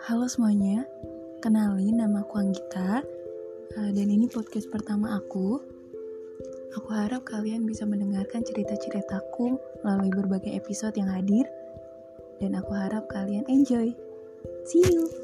Halo semuanya, kenalin nama aku Anggita, dan ini podcast pertama aku. Aku harap kalian bisa mendengarkan cerita-ceritaku melalui berbagai episode yang hadir, dan aku harap kalian enjoy. See you!